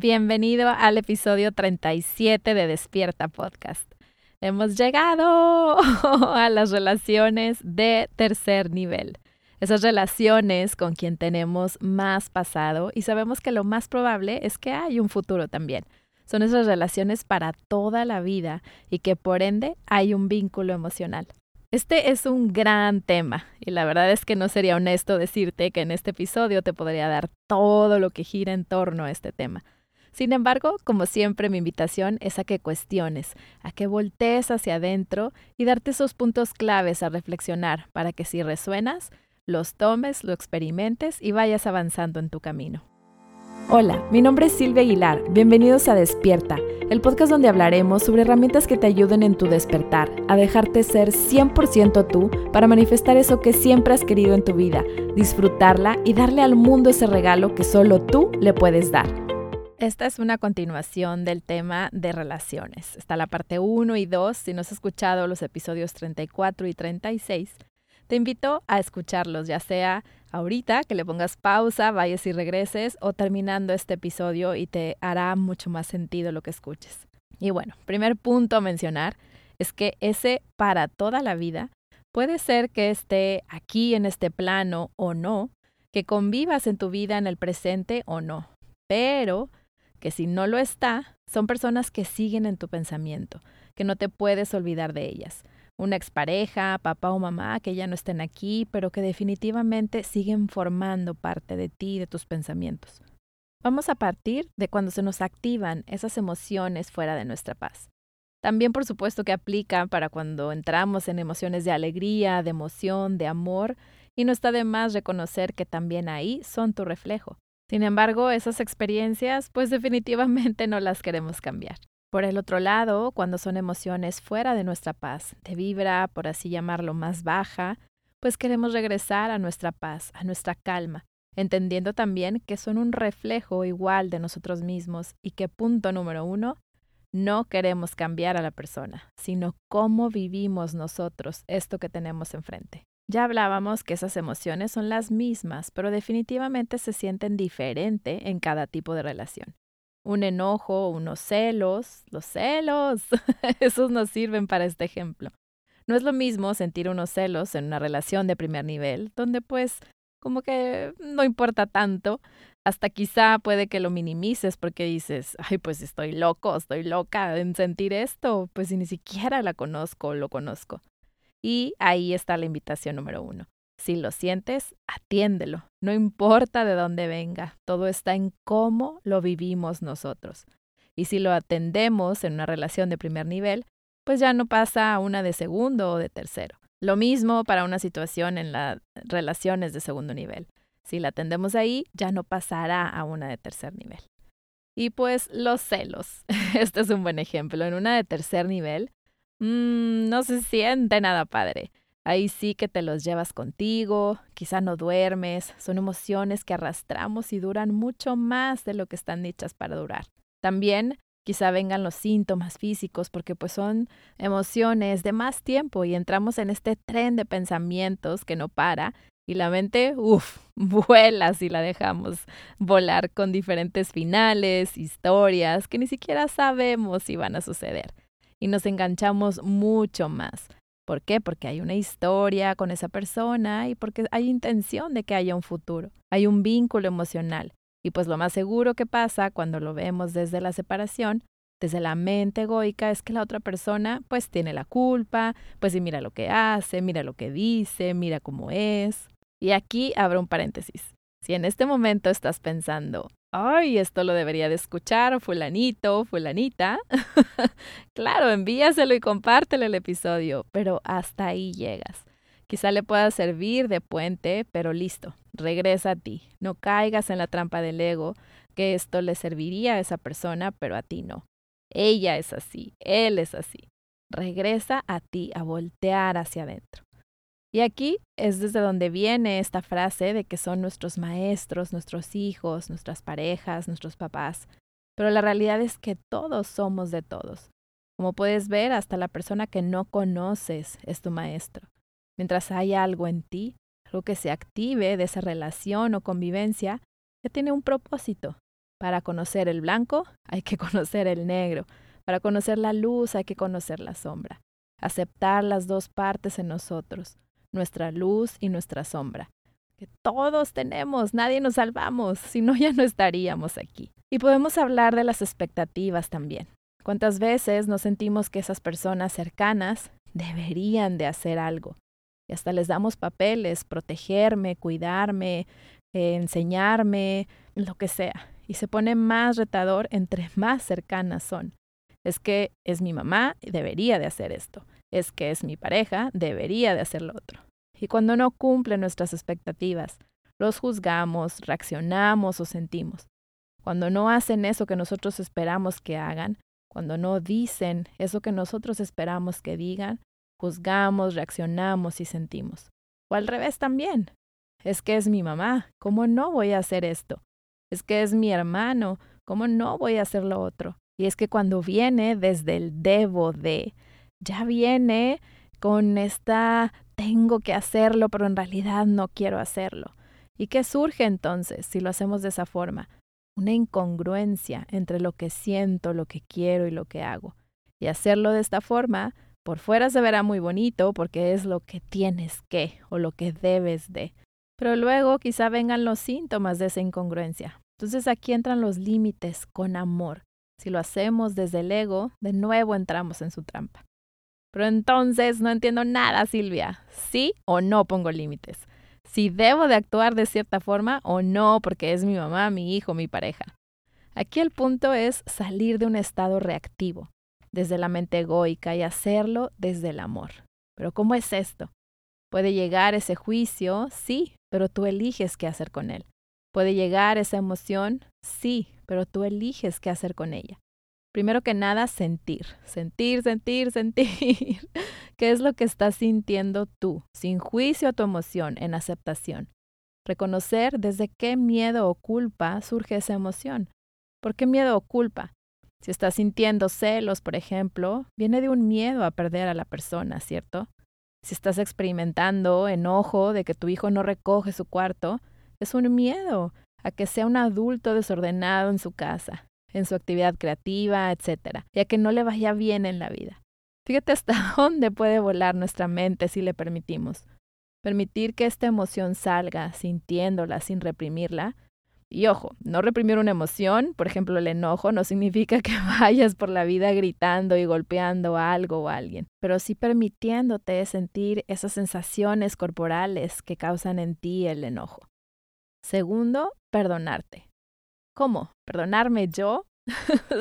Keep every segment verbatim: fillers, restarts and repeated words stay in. Bienvenido al episodio treinta y siete de Despierta Podcast. Hemos llegado a las relaciones de tercer nivel. Esas relaciones con quien tenemos más pasado y sabemos que lo más probable es que hay un futuro también. Son esas relaciones para toda la vida y que por ende hay un vínculo emocional. Este es un gran tema y la verdad es que no sería honesto decirte que en este episodio te podría dar todo lo que gira en torno a este tema. Sin embargo, como siempre, mi invitación es a que cuestiones, a que voltees hacia adentro y darte esos puntos claves a reflexionar para que si resuenas, los tomes, lo experimentes y vayas avanzando en tu camino. Hola, mi nombre es Silvia Aguilar. Bienvenidos a Despierta, el podcast donde hablaremos sobre herramientas que te ayuden en tu despertar, a dejarte ser cien por ciento tú para manifestar eso que siempre has querido en tu vida, disfrutarla y darle al mundo ese regalo que solo tú le puedes dar. Esta es una continuación del tema de relaciones. Está la parte uno y dos. Si no has escuchado los episodios treinta y cuatro y treinta y seis, te invito a escucharlos, ya sea ahorita, que le pongas pausa, vayas y regreses, o terminando este episodio y te hará mucho más sentido lo que escuches. Y bueno, primer punto a mencionar es que ese para toda la vida puede ser que esté aquí en este plano o no, que convivas en tu vida en el presente o no, pero que si no lo está, son personas que siguen en tu pensamiento, que no te puedes olvidar de ellas. Una expareja, papá o mamá que ya no estén aquí, pero que definitivamente siguen formando parte de ti, de tus pensamientos. Vamos a partir de cuando se nos activan esas emociones fuera de nuestra paz. También, por supuesto, que aplica para cuando entramos en emociones de alegría, de emoción, de amor, y no está de más reconocer que también ahí son tu reflejo. Sin embargo, esas experiencias, pues definitivamente no las queremos cambiar. Por el otro lado, cuando son emociones fuera de nuestra paz, de vibra, por así llamarlo, más baja, pues queremos regresar a nuestra paz, a nuestra calma, entendiendo también que son un reflejo igual de nosotros mismos y que, punto número uno, no queremos cambiar a la persona, sino cómo vivimos nosotros esto que tenemos enfrente. Ya hablábamos que esas emociones son las mismas, pero definitivamente se sienten diferente en cada tipo de relación. Un enojo, unos celos, los celos, esos nos sirven para este ejemplo. No es lo mismo sentir unos celos en una relación de primer nivel, donde pues como que no importa tanto, hasta quizá puede que lo minimices porque dices, ay, pues estoy loco, estoy loca en sentir esto, pues si ni siquiera la conozco o lo conozco. Y ahí está la invitación número uno. Si lo sientes, atiéndelo. No importa de dónde venga, todo está en cómo lo vivimos nosotros. Y si lo atendemos en una relación de primer nivel, pues ya no pasa a una de segundo o de tercero. Lo mismo para una situación en las relaciones de segundo nivel. Si la atendemos ahí, ya no pasará a una de tercer nivel. Y pues los celos. Este es un buen ejemplo. En una de tercer nivel, Mmm, no se siente nada padre. Ahí sí que te los llevas contigo, quizá no duermes, son emociones que arrastramos y duran mucho más de lo que están dichas para durar. También quizá vengan los síntomas físicos porque pues son emociones de más tiempo y entramos en este tren de pensamientos que no para y la mente, uff, vuela si la dejamos volar con diferentes finales, historias que ni siquiera sabemos si van a suceder. Y nos enganchamos mucho más. ¿Por qué? Porque hay una historia con esa persona y porque hay intención de que haya un futuro. Hay un vínculo emocional. Y pues lo más seguro que pasa cuando lo vemos desde la separación, desde la mente egoica, es que la otra persona pues tiene la culpa, pues sí, mira lo que hace, mira lo que dice, mira cómo es. Y aquí abro un paréntesis. Si en este momento estás pensando, ay, esto lo debería de escuchar fulanito, fulanita, claro, envíaselo y compártelo el episodio, pero hasta ahí llegas. Quizá le pueda servir de puente, pero listo, regresa a ti. No caigas en la trampa del ego, que esto le serviría a esa persona, pero a ti no. Ella es así, él es así. Regresa a ti, a voltear hacia adentro. Y aquí es desde donde viene esta frase de que son nuestros maestros, nuestros hijos, nuestras parejas, nuestros papás. Pero la realidad es que todos somos de todos. Como puedes ver, hasta la persona que no conoces es tu maestro. Mientras haya algo en ti, algo que se active de esa relación o convivencia, que tiene un propósito. Para conocer el blanco hay que conocer el negro. Para conocer la luz hay que conocer la sombra. Aceptar las dos partes en nosotros, nuestra luz y nuestra sombra, que todos tenemos, nadie nos salvamos, si no ya no estaríamos aquí. Y podemos hablar de las expectativas también. ¿Cuántas veces nos sentimos que esas personas cercanas deberían de hacer algo? Y hasta les damos papeles, protegerme, cuidarme, eh, enseñarme, lo que sea. Y se pone más retador entre más cercanas son. Es que es mi mamá, debería de hacer esto. Es que es mi pareja, debería de hacer lo otro. Y cuando no cumplen nuestras expectativas, los juzgamos, reaccionamos o sentimos. Cuando no hacen eso que nosotros esperamos que hagan, cuando no dicen eso que nosotros esperamos que digan, juzgamos, reaccionamos y sentimos. O al revés también. Es que es mi mamá, ¿cómo no voy a hacer esto? Es que es mi hermano, ¿cómo no voy a hacer lo otro? Y es que cuando viene desde el debo de, ya viene con esta tengo que hacerlo, pero en realidad no quiero hacerlo. ¿Y qué surge entonces si lo hacemos de esa forma? Una incongruencia entre lo que siento, lo que quiero y lo que hago. Y hacerlo de esta forma, por fuera se verá muy bonito porque es lo que tienes que o lo que debes de. Pero luego quizá vengan los síntomas de esa incongruencia. Entonces aquí entran los límites con amor. Si lo hacemos desde el ego, de nuevo entramos en su trampa. Pero entonces no entiendo nada, Silvia. ¿Sí o no pongo límites? ¿Si debo de actuar de cierta forma o no porque es mi mamá, mi hijo, mi pareja? Aquí el punto es salir de un estado reactivo, desde la mente egoica y hacerlo desde el amor. ¿Pero cómo es esto? Puede llegar ese juicio, sí, pero tú eliges qué hacer con él. Puede llegar esa emoción, sí, pero tú eliges qué hacer con ella. Primero que nada, sentir, sentir, sentir, sentir. ¿Qué es lo que estás sintiendo tú? Sin juicio a tu emoción, en aceptación. Reconocer desde qué miedo o culpa surge esa emoción. ¿Por qué miedo o culpa? Si estás sintiendo celos, por ejemplo, viene de un miedo a perder a la persona, ¿cierto? Si estás experimentando enojo de que tu hijo no recoge su cuarto, es un miedo a que sea un adulto desordenado en su casa, en su actividad creativa, etcétera, y a que no le vaya bien en la vida. Fíjate hasta dónde puede volar nuestra mente si le permitimos. Permitir que esta emoción salga, sintiéndola, sin reprimirla. Y ojo, no reprimir una emoción, por ejemplo el enojo, no significa que vayas por la vida gritando y golpeando a algo o a alguien, pero sí permitiéndote sentir esas sensaciones corporales que causan en ti el enojo. Segundo, perdonarte. ¿Cómo? ¿Perdonarme yo?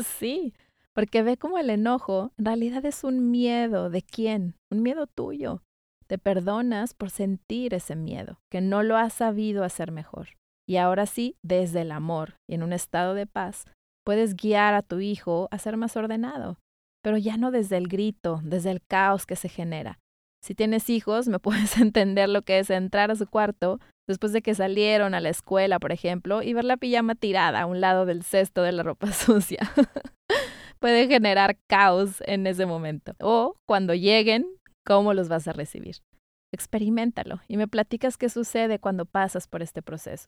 Sí, porque ve cómo el enojo en realidad es un miedo. ¿De quién? Un miedo tuyo. Te perdonas por sentir ese miedo, que no lo has sabido hacer mejor. Y ahora sí, desde el amor y en un estado de paz, puedes guiar a tu hijo a ser más ordenado, pero ya no desde el grito, desde el caos que se genera. Si tienes hijos, me puedes entender lo que es entrar a su cuarto después de que salieron a la escuela, por ejemplo, y ver la pijama tirada a un lado del cesto de la ropa sucia. Puede generar caos en ese momento. O cuando lleguen, ¿cómo los vas a recibir? Experiméntalo y me platicas qué sucede cuando pasas por este proceso.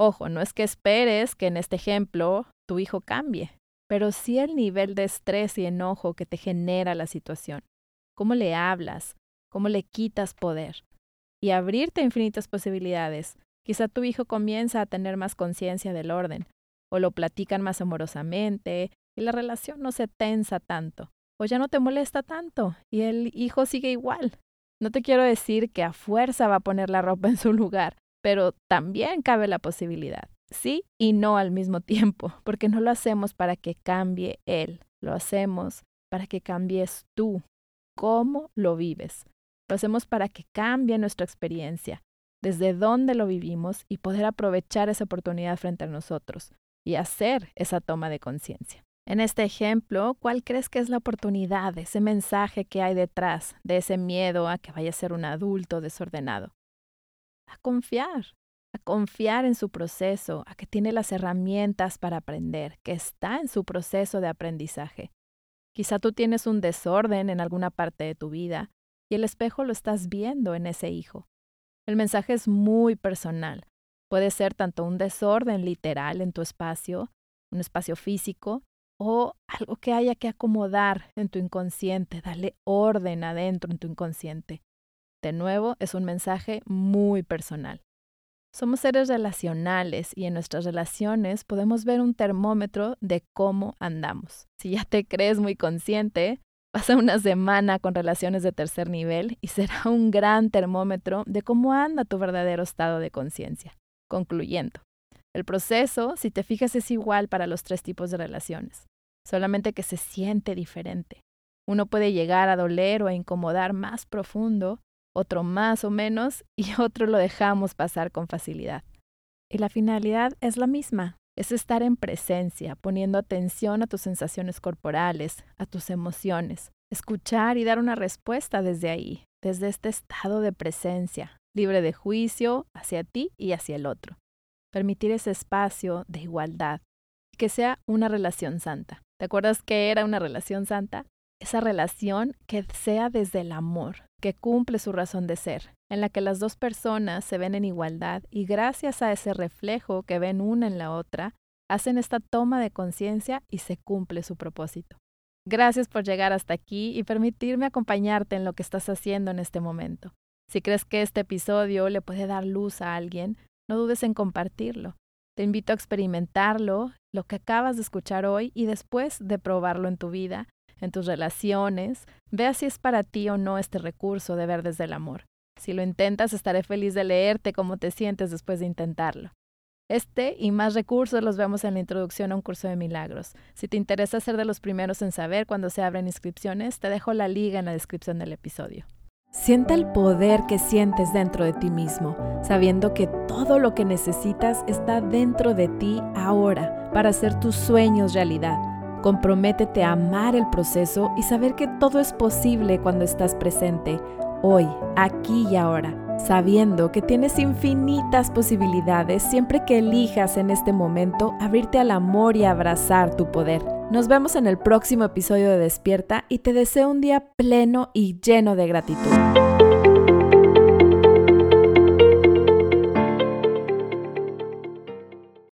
Ojo, no es que esperes que en este ejemplo tu hijo cambie, pero sí el nivel de estrés y enojo que te genera la situación. ¿Cómo le hablas? ¿Cómo le quitas poder? Y abrirte a infinitas posibilidades. Quizá tu hijo comienza a tener más conciencia del orden, o lo platican más amorosamente, y la relación no se tensa tanto, o ya no te molesta tanto, y el hijo sigue igual. No te quiero decir que a fuerza va a poner la ropa en su lugar, pero también cabe la posibilidad. Sí y no al mismo tiempo, porque no lo hacemos para que cambie él, lo hacemos para que cambies tú, cómo lo vives. Lo hacemos para que cambie nuestra experiencia, desde dónde lo vivimos y poder aprovechar esa oportunidad frente a nosotros y hacer esa toma de conciencia. En este ejemplo, ¿cuál crees que es la oportunidad, ese mensaje que hay detrás de ese miedo a que vaya a ser un adulto desordenado? A confiar, a confiar en su proceso, a que tiene las herramientas para aprender, que está en su proceso de aprendizaje. Quizá tú tienes un desorden en alguna parte de tu vida, y el espejo lo estás viendo en ese hijo. El mensaje es muy personal. Puede ser tanto un desorden literal en tu espacio, un espacio físico o algo que haya que acomodar en tu inconsciente, darle orden adentro en tu inconsciente. De nuevo, es un mensaje muy personal. Somos seres relacionales y en nuestras relaciones podemos ver un termómetro de cómo andamos. Si ya te crees muy consciente, pasa una semana con relaciones de tercer nivel y será un gran termómetro de cómo anda tu verdadero estado de conciencia. Concluyendo, el proceso, si te fijas, es igual para los tres tipos de relaciones, solamente que se siente diferente. Uno puede llegar a doler o a incomodar más profundo, otro más o menos, y otro lo dejamos pasar con facilidad. Y la finalidad es la misma, es estar en presencia, poniendo atención a tus sensaciones corporales, a tus emociones, escuchar y dar una respuesta desde ahí, desde este estado de presencia, libre de juicio hacia ti y hacia el otro. Permitir ese espacio de igualdad, que sea una relación santa. ¿Te acuerdas qué era una relación santa? Esa relación que sea desde el amor, que cumple su razón de ser, en la que las dos personas se ven en igualdad y gracias a ese reflejo que ven una en la otra, hacen esta toma de conciencia y se cumple su propósito. Gracias por llegar hasta aquí y permitirme acompañarte en lo que estás haciendo en este momento. Si crees que este episodio le puede dar luz a alguien, no dudes en compartirlo. Te invito a experimentarlo, lo que acabas de escuchar hoy y después de probarlo en tu vida, en tus relaciones, vea si es para ti o no este recurso de ver desde el amor. Si lo intentas, estaré feliz de leerte cómo te sientes después de intentarlo. Este y más recursos los vemos en la introducción a Un Curso de Milagros. Si te interesa ser de los primeros en saber cuando se abren inscripciones, te dejo la liga en la descripción del episodio. Sienta el poder que sientes dentro de ti mismo, sabiendo que todo lo que necesitas está dentro de ti ahora para hacer tus sueños realidad. Comprométete a amar el proceso y saber que todo es posible cuando estás presente, hoy, aquí y ahora, sabiendo que tienes infinitas posibilidades siempre que elijas en este momento abrirte al amor y abrazar tu poder. Nos vemos en el próximo episodio de Despierta y te deseo un día pleno y lleno de gratitud.